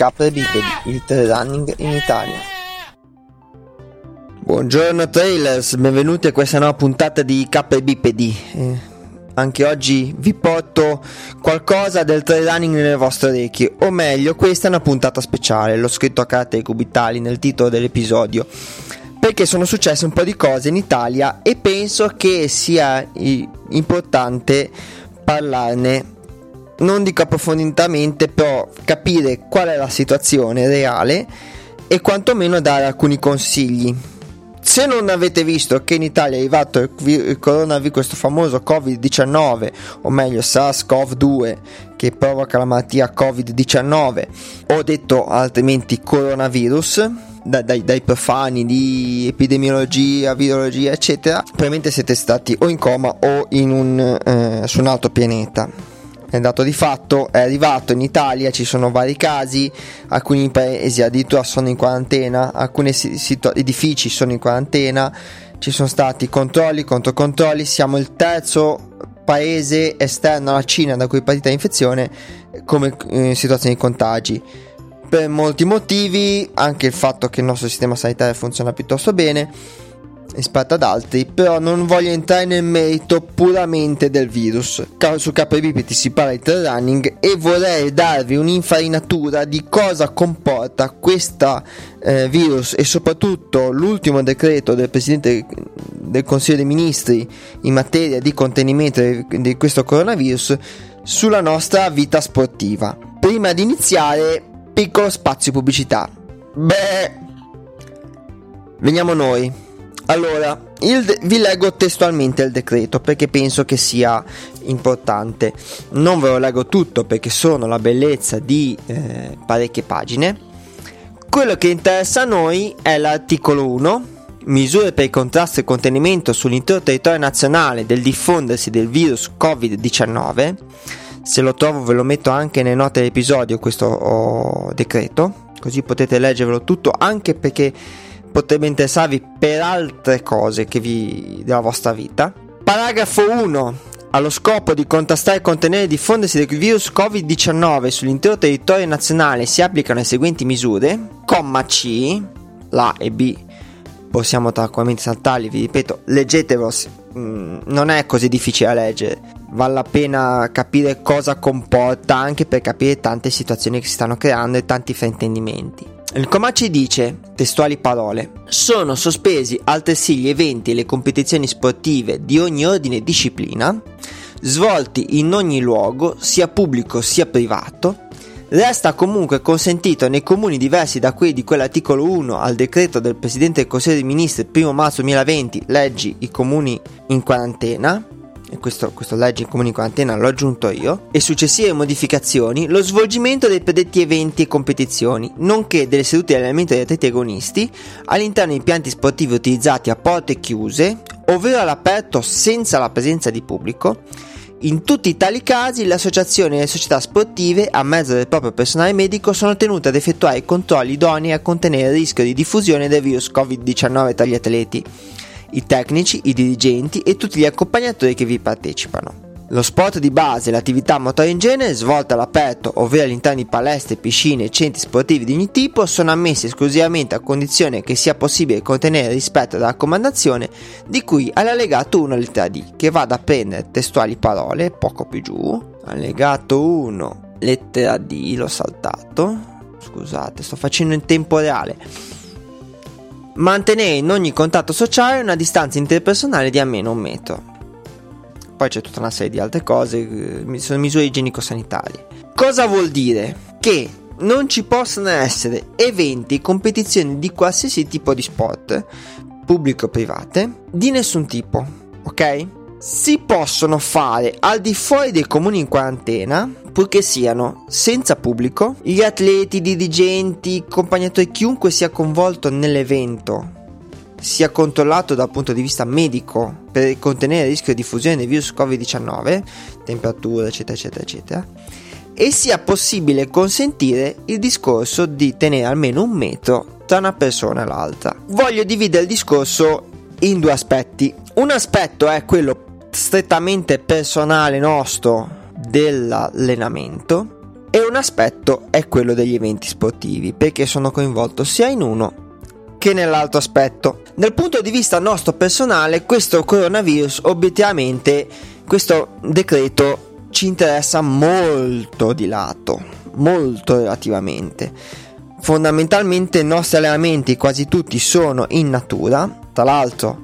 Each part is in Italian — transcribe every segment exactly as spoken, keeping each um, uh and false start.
Capre Bipedi, il trail running in Italia. Buongiorno trailers, benvenuti a questa nuova puntata di Capre Bipedi. Eh, anche oggi vi porto qualcosa del trail running nelle vostre orecchie, o meglio, questa è una puntata speciale, l'ho scritto a caratteri cubitali nel titolo dell'episodio, perché sono successe un po' di cose in Italia e penso che sia importante parlarne, non dico approfonditamente, però capire qual è la situazione reale e quantomeno dare alcuni consigli. Se non avete visto che in Italia è arrivato il coronavirus, questo famoso covid diciannove, o meglio SARS-CoV due, che provoca la malattia covid diciannove, o detto altrimenti coronavirus, dai, dai, dai profani di epidemiologia, virologia eccetera, probabilmente siete stati o in coma o in un, eh, su un altro pianeta. È dato di fatto, è arrivato in Italia, ci sono vari casi, alcuni paesi addirittura sono in quarantena, alcuni situ- edifici sono in quarantena, ci sono stati controlli, controcontrolli, siamo il terzo paese esterno alla Cina da cui è partita l'infezione come eh, situazione di contagi. Per molti motivi, anche il fatto che il nostro sistema sanitario funziona piuttosto bene rispetto ad altri, però non voglio entrare nel merito puramente del virus. Su Capre Bipedi si parla di trail running e vorrei darvi un'infarinatura di cosa comporta questo eh, virus e soprattutto l'ultimo decreto del Presidente del Consiglio dei Ministri in materia di contenimento di questo coronavirus sulla nostra vita sportiva. Prima di iniziare, piccolo spazio pubblicità. Beh, veniamo noi. Allora, il, vi leggo testualmente il decreto perché penso che sia importante. Non ve lo leggo tutto perché sono la bellezza di eh, parecchie pagine. Quello che interessa a noi è l'articolo uno, misure per il contrasto e contenimento sull'intero territorio nazionale del diffondersi del virus covid diciannove. Se lo trovo ve lo metto anche nelle note dell'episodio questo oh, decreto, così potete leggervelo tutto, anche perché potrebbe interessarvi per altre cose che vi della vostra vita. Paragrafo uno. Allo scopo di contrastare e contenere il diffondersi del virus covid diciannove sull'intero territorio nazionale si applicano le seguenti misure. Comma C, l'A e B possiamo tranquillamente saltarli, vi ripeto, leggetevelo, non è così difficile da leggere, vale la pena capire cosa comporta anche per capire tante situazioni che si stanno creando e tanti fraintendimenti. Il comma C dice, testuali parole, sono sospesi altresì gli eventi e le competizioni sportive di ogni ordine e disciplina, svolti in ogni luogo, sia pubblico sia privato. Resta comunque consentito nei comuni diversi da quelli di quell'articolo uno al decreto del Presidente del Consiglio dei Ministri primo marzo duemilaventi, leggi i comuni in quarantena, e questo, questo legge in comune in quarantena l'ho aggiunto io, e successive modificazioni, lo svolgimento dei predetti eventi e competizioni, nonché delle sedute di allenamento degli atleti agonisti all'interno di impianti sportivi utilizzati a porte chiuse, ovvero all'aperto senza la presenza di pubblico. In tutti tali casi le associazioni e le società sportive, a mezzo del proprio personale medico, sono tenute ad effettuare i controlli idonei a contenere il rischio di diffusione del virus covid diciannove tra gli atleti, i tecnici, i dirigenti e tutti gli accompagnatori che vi partecipano. Lo sport di base e l'attività motoria in genere, svolta all'aperto, ovvero all'interno di palestre, piscine e centri sportivi di ogni tipo, sono ammessi esclusivamente a condizione che sia possibile contenere rispetto alla raccomandazione di cui all'allegato uno lettera D, che vada a prendere testuali parole, poco più giù, allegato uno lettera D, l'ho saltato, scusate, sto facendo in tempo reale. Mantenere in ogni contatto sociale una distanza interpersonale di almeno un metro. Poi c'è tutta una serie di altre cose, sono misure igienico-sanitarie. Cosa vuol dire? Che non ci possono essere eventi e competizioni di qualsiasi tipo di sport, pubblico o private, di nessun tipo, ok? Si possono fare al di fuori dei comuni in quarantena, purché siano senza pubblico, gli atleti, i dirigenti, i accompagnatori, chiunque sia coinvolto nell'evento sia controllato dal punto di vista medico per contenere il rischio di diffusione del virus covid diciannove, temperatura eccetera eccetera eccetera, e sia possibile consentire il discorso di tenere almeno un metro tra una persona e l'altra. Voglio dividere il discorso in due aspetti. Un aspetto è quello strettamente personale nostro dell'allenamento, E un aspetto è quello degli eventi sportivi, perché sono coinvolto sia in uno che nell'altro aspetto. Dal punto di vista nostro personale, questo coronavirus, obiettivamente, questo decreto ci interessa molto di lato, molto relativamente. Fondamentalmente i nostri allenamenti quasi tutti sono in natura. Tra l'altro,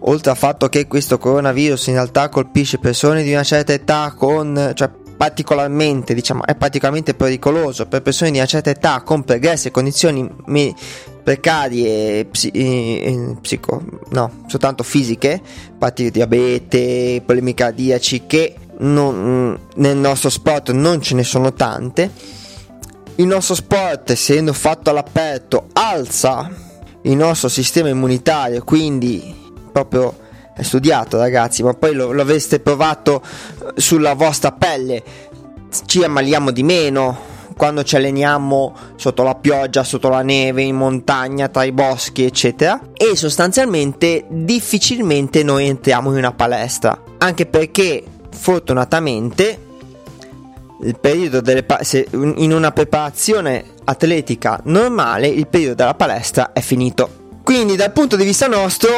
oltre al fatto che questo coronavirus in realtà colpisce persone di una certa età con, cioè particolarmente, diciamo, è particolarmente pericoloso per persone di una certa età con pregresse condizioni me- precarie psi- eh, psico, no, soltanto fisiche, patire diabete, problemi cardiaci, che non, nel nostro sport non ce ne sono tante. Il nostro sport, essendo fatto all'aperto, alza il nostro sistema immunitario, quindi proprio è studiato, ragazzi, ma poi lo, lo avreste provato sulla vostra pelle. Ci ammaliamo di meno quando ci alleniamo sotto la pioggia, sotto la neve, in montagna, tra i boschi, eccetera, e sostanzialmente difficilmente noi entriamo in una palestra, anche perché fortunatamente il periodo delle pa- se in una preparazione atletica normale il periodo della palestra è finito. Quindi dal punto di vista nostro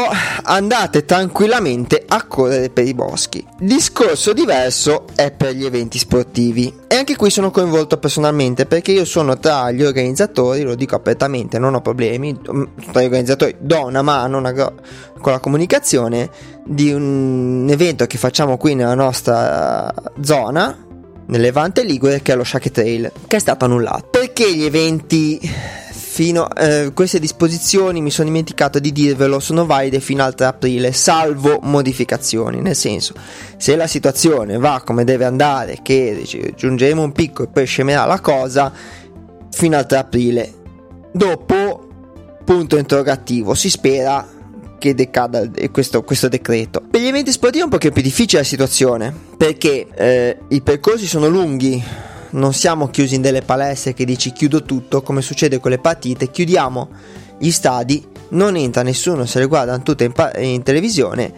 andate tranquillamente a correre per i boschi. Discorso diverso è per gli eventi sportivi, e anche qui sono coinvolto personalmente, perché io sono tra gli organizzatori, lo dico apertamente, non ho problemi, tra gli organizzatori do una mano una gro- con la comunicazione di un evento che facciamo qui nella nostra zona, nel Levante Ligure, che è lo Sciacchetrail, che è stato annullato. Perché gli eventi... Fino, eh, queste disposizioni, mi sono dimenticato di dirvelo, sono valide fino al tre aprile, salvo modificazioni, nel senso, se la situazione va come deve andare, che raggiungeremo un picco e poi scemerà la cosa, fino al tre aprile, dopo punto interrogativo, si spera che decada questo, questo decreto. Per gli eventi sportivi è un pochino più difficile la situazione, perché eh, i percorsi sono lunghi. Non siamo chiusi in delle palestre che dici chiudo tutto, come succede con le partite, chiudiamo gli stadi, non entra nessuno, se le guardano tutte in, pa- in televisione,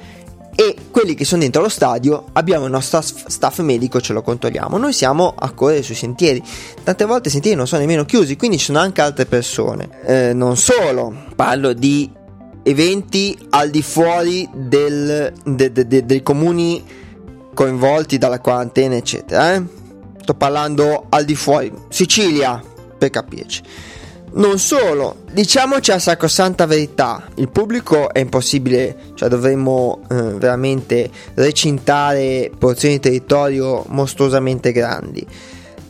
e quelli che sono dentro lo stadio abbiamo il nostro staff medico, ce lo controlliamo. Noi siamo a correre sui sentieri, tante volte i sentieri non sono nemmeno chiusi, quindi ci sono anche altre persone. Eh, non solo, parlo di eventi al di fuori del, de, de, de, dei comuni coinvolti dalla quarantena, eccetera, eh? Sto parlando al di fuori Sicilia, per capirci. Non solo, diciamoci la sacrosanta verità, il pubblico è impossibile, cioè dovremmo eh, veramente recintare porzioni di territorio mostruosamente grandi.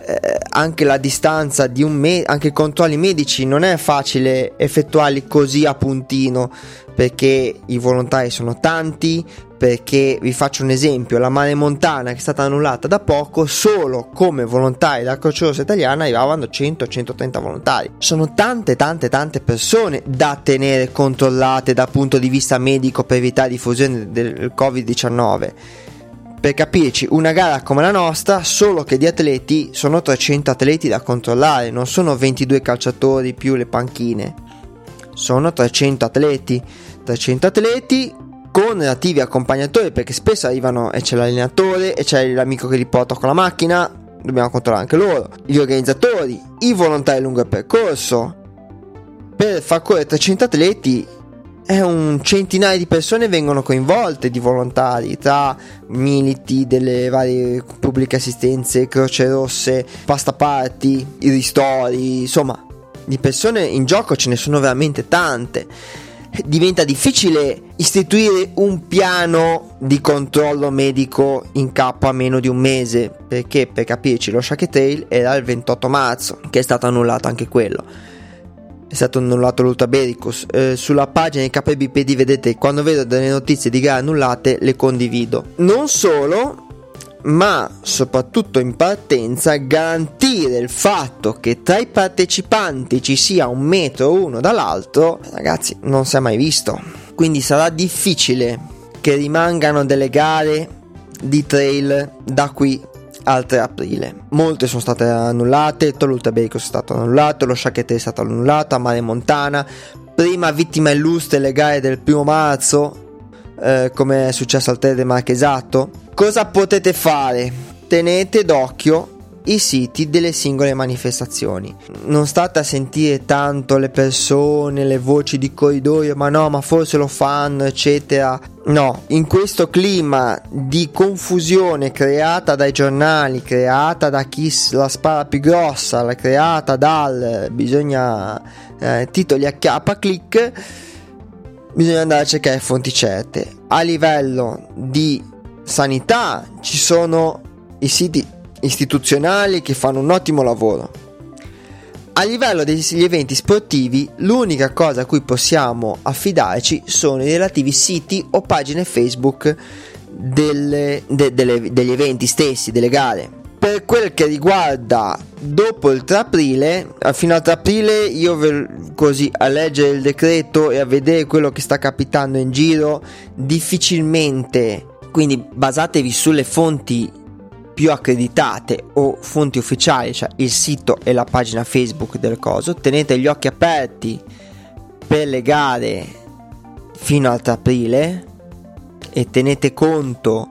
Eh, anche la distanza di un mese, anche i controlli medici non è facile effettuarli così a puntino, perché i volontari sono tanti. Perché vi faccio un esempio, la Maremontana, che è stata annullata da poco, solo come volontari della Croce Rossa Italiana arrivavano cento centotrenta volontari. Sono tante tante tante persone da tenere controllate dal punto di vista medico per evitare la diffusione del covid diciannove. Per capirci, una gara come la nostra, solo che di atleti sono trecento atleti da controllare, non sono ventidue calciatori più le panchine, sono trecento atleti trecento atleti con relativi accompagnatori, perché spesso arrivano e c'è l'allenatore e c'è l'amico che li porta con la macchina, dobbiamo controllare anche loro, gli organizzatori, i volontari lungo il percorso. Per far correre trecento atleti è un centinaio di persone vengono coinvolte, di volontari, tra militi delle varie pubbliche assistenze, Croce Rosse, pasta party, i ristori, insomma di persone in gioco ce ne sono veramente tante. Diventa difficile istituire un piano di controllo medico in capo a meno di un mese, perché per capirci lo Sciacchetrail era il ventotto marzo, che è stato annullato anche quello, è stato annullato l'Ultrabericus. Eh, sulla pagina di Capre Bipedi, vedete, quando vedo delle notizie di gare annullate le condivido. Non solo, ma soprattutto in partenza, garantire il fatto che tra i partecipanti ci sia un metro uno dall'altro, ragazzi, non si è mai visto. Quindi sarà difficile che rimangano delle gare di trail da qui al tre aprile. Molte sono state annullate, Toluca Bacon è stato annullato, lo Sciacquetè è stato annullato, a Maremontana, prima vittima illustre le gare del primo marzo, eh, come è successo al Terre del Marchesato. Cosa potete fare? Tenete d'occhio i siti delle singole manifestazioni. Non state a sentire tanto le persone, le voci di corridoio, ma no, ma forse lo fanno, eccetera. No, in questo clima di confusione creata dai giornali, creata da chi la spara più grossa, creata dal bisogna eh, titoli a chiappa click, bisogna andare a cercare fonti certe. A livello di sanità ci sono i siti istituzionali che fanno un ottimo lavoro. A livello degli eventi sportivi, l'unica cosa a cui possiamo affidarci sono i relativi siti o pagine Facebook delle, de, delle, degli eventi stessi, delle gare. Per quel che riguarda dopo il tre aprile, fino al tre aprile io ve, così a leggere il decreto e a vedere quello che sta capitando in giro difficilmente, quindi basatevi sulle fonti più accreditate o fonti ufficiali, cioè il sito e la pagina Facebook del coso. Tenete gli occhi aperti per le gare fino al tre aprile e tenete conto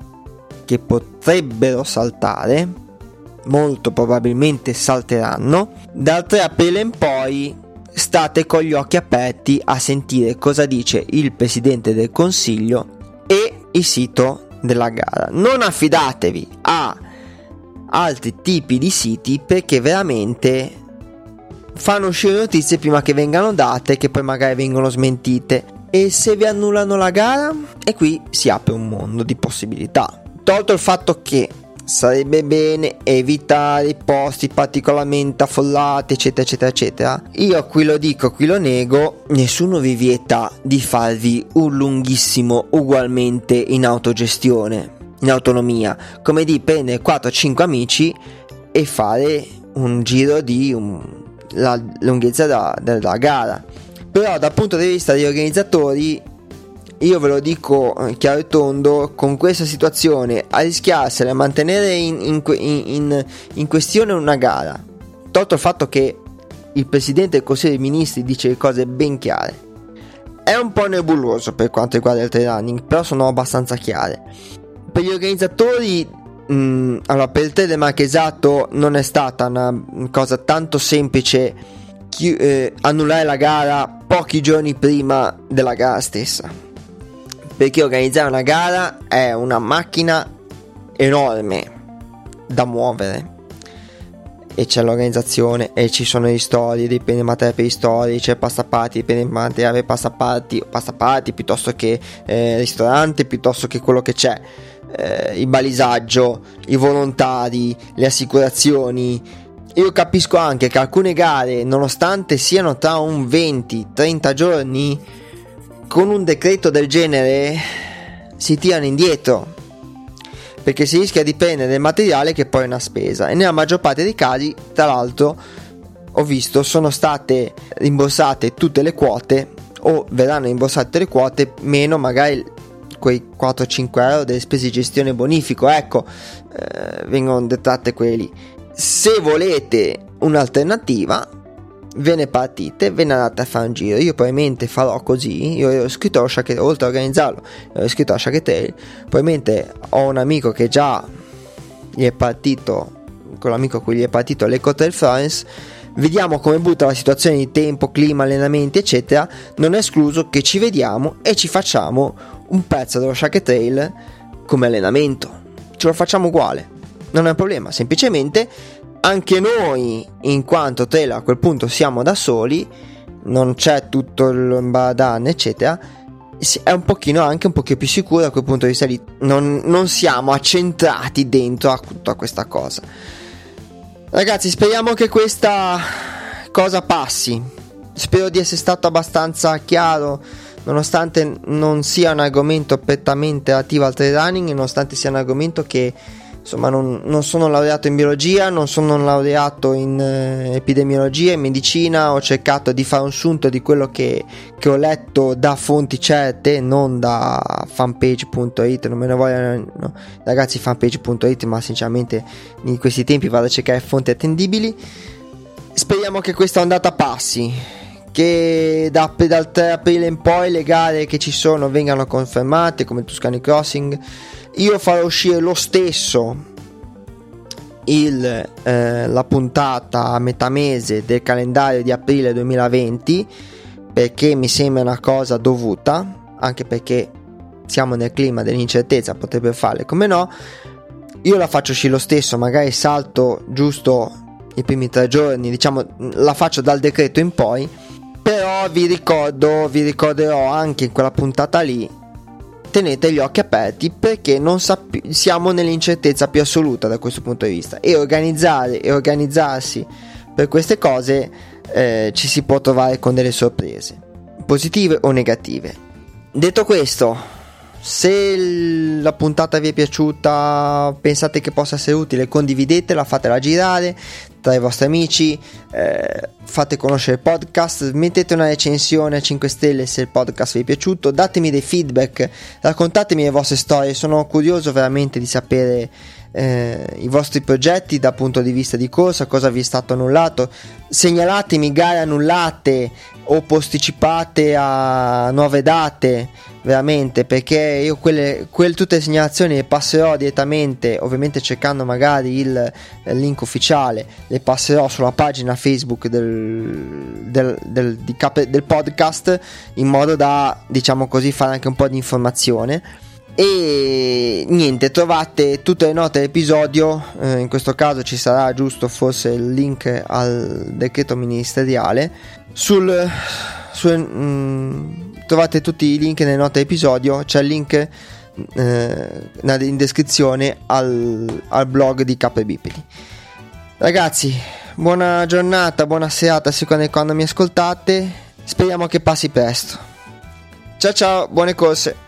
che potrebbero saltare, molto probabilmente salteranno. Dal tre aprile in poi state con gli occhi aperti a sentire cosa dice il Presidente del Consiglio e il sito della gara. Non affidatevi a altri tipi di siti perché veramente fanno uscire notizie prima che vengano date, che poi magari vengono smentite, e se vi annullano la gara, e qui si apre un mondo di possibilità. Tolto il fatto che sarebbe bene evitare i posti particolarmente affollati, eccetera eccetera eccetera, io qui lo dico, qui lo nego, nessuno vi vieta di farvi un lunghissimo ugualmente in autogestione, in autonomia, come di prendere quattro cinque amici e fare un giro di um, la lunghezza da, da, da gara. Però dal punto di vista degli organizzatori, io ve lo dico chiaro e tondo, con questa situazione arrischiarsela a mantenere in, in, in, in questione una gara, tolto il fatto che il Presidente del Consiglio dei Ministri dice le cose ben chiare, è un po' nebuloso per quanto riguarda il trail running, però sono abbastanza chiare. Per gli organizzatori, mh, allora per il trail del marchesato non è stata una cosa tanto semplice chi, eh, annullare la gara pochi giorni prima della gara stessa, perché organizzare una gara è una macchina enorme da muovere, e c'è l'organizzazione e ci sono gli storie, dipende materia per gli storie, c'è passaparti, dipende materia per passaparti, passaparti piuttosto che eh, ristorante, piuttosto che quello che c'è, eh, il balisaggio, i volontari, le assicurazioni. Io capisco anche che alcune gare, nonostante siano tra un venti trenta giorni, con un decreto del genere si tirano indietro, perché si rischia di prendere del materiale che poi è una spesa, e nella maggior parte dei casi, tra l'altro, ho visto, sono state rimborsate tutte le quote o verranno rimborsate le quote meno magari quei quattro cinque euro delle spese di gestione bonifico, ecco, eh, vengono detratte quelli. Se volete un'alternativa, ve ne partite, ve ne andate a fare un giro. Io probabilmente farò così. Io ho scritto a Sciacchetrail, oltre a organizzarlo, ho scritto a Sciacchetrail. Probabilmente ho un amico che già gli è partito, con l'amico a cui gli è partito l'Eco Trail France. Vediamo come butta la situazione di tempo, clima, allenamenti, eccetera. Non è escluso che ci vediamo e ci facciamo un pezzo dello Sciacchetrail come allenamento. Ce lo facciamo uguale, non è un problema, semplicemente anche noi, in quanto trail a quel punto siamo da soli, non c'è tutto l'embadan eccetera, è un pochino anche un pochino più sicuro da quel punto di vista lì, non, non siamo accentrati dentro a tutta questa cosa. Ragazzi, speriamo che questa cosa passi, spero di essere stato abbastanza chiaro, nonostante non sia un argomento prettamente relativo al trail running, nonostante sia un argomento che insomma non, non sono laureato in biologia, non sono laureato in eh, epidemiologia, in medicina, ho cercato di fare un sunto di quello che, che ho letto da fonti certe, non da fanpage punto it, non me ne vogliono, no, ragazzi, fanpage punto it, ma sinceramente in questi tempi vado a cercare fonti attendibili. Speriamo che questa ondata passi, che da, dal tre aprile in poi le gare che ci sono vengano confermate, come il Tuscany Crossing. Io farò uscire lo stesso il, eh, la puntata a metà mese del calendario di aprile duemilaventi, perché mi sembra una cosa dovuta, anche perché siamo nel clima dell'incertezza, potrebbe farle, come no. Io la faccio uscire lo stesso, magari salto giusto i primi tre giorni, diciamo la faccio dal decreto in poi, però vi ricordo, vi ricorderò anche in quella puntata lì, tenete gli occhi aperti, perché non sapp- siamo nell'incertezza più assoluta da questo punto di vista, e organizzare e organizzarsi per queste cose, eh, ci si può trovare con delle sorprese positive o negative. Detto questo, se la puntata vi è piaciuta, pensate che possa essere utile, condividetela, fatela girare tra i vostri amici, eh, fate conoscere il podcast, mettete una recensione a cinque stelle se il podcast vi è piaciuto, datemi dei feedback, raccontatemi le vostre storie, sono curioso veramente di sapere eh, i vostri progetti dal punto di vista di corsa, cosa vi è stato annullato, segnalatemi gare annullate o posticipate a nuove date, veramente, perché io quelle, quelle tutte le segnalazioni le passerò direttamente, ovviamente cercando magari il link ufficiale, le passerò sulla pagina Facebook del, del, del, di Capre, del podcast, in modo da, diciamo così, fare anche un po' di informazione. E niente, trovate tutte le note dell'episodio, eh, in questo caso ci sarà giusto forse il link al decreto ministeriale sul... sul mm, trovate tutti i link nelle note episodio, c'è il link eh, in descrizione al, al blog di Capre Bipedi. Ragazzi, buona giornata, buona serata, secondo me, quando mi ascoltate, speriamo che passi presto. Ciao ciao, buone corse.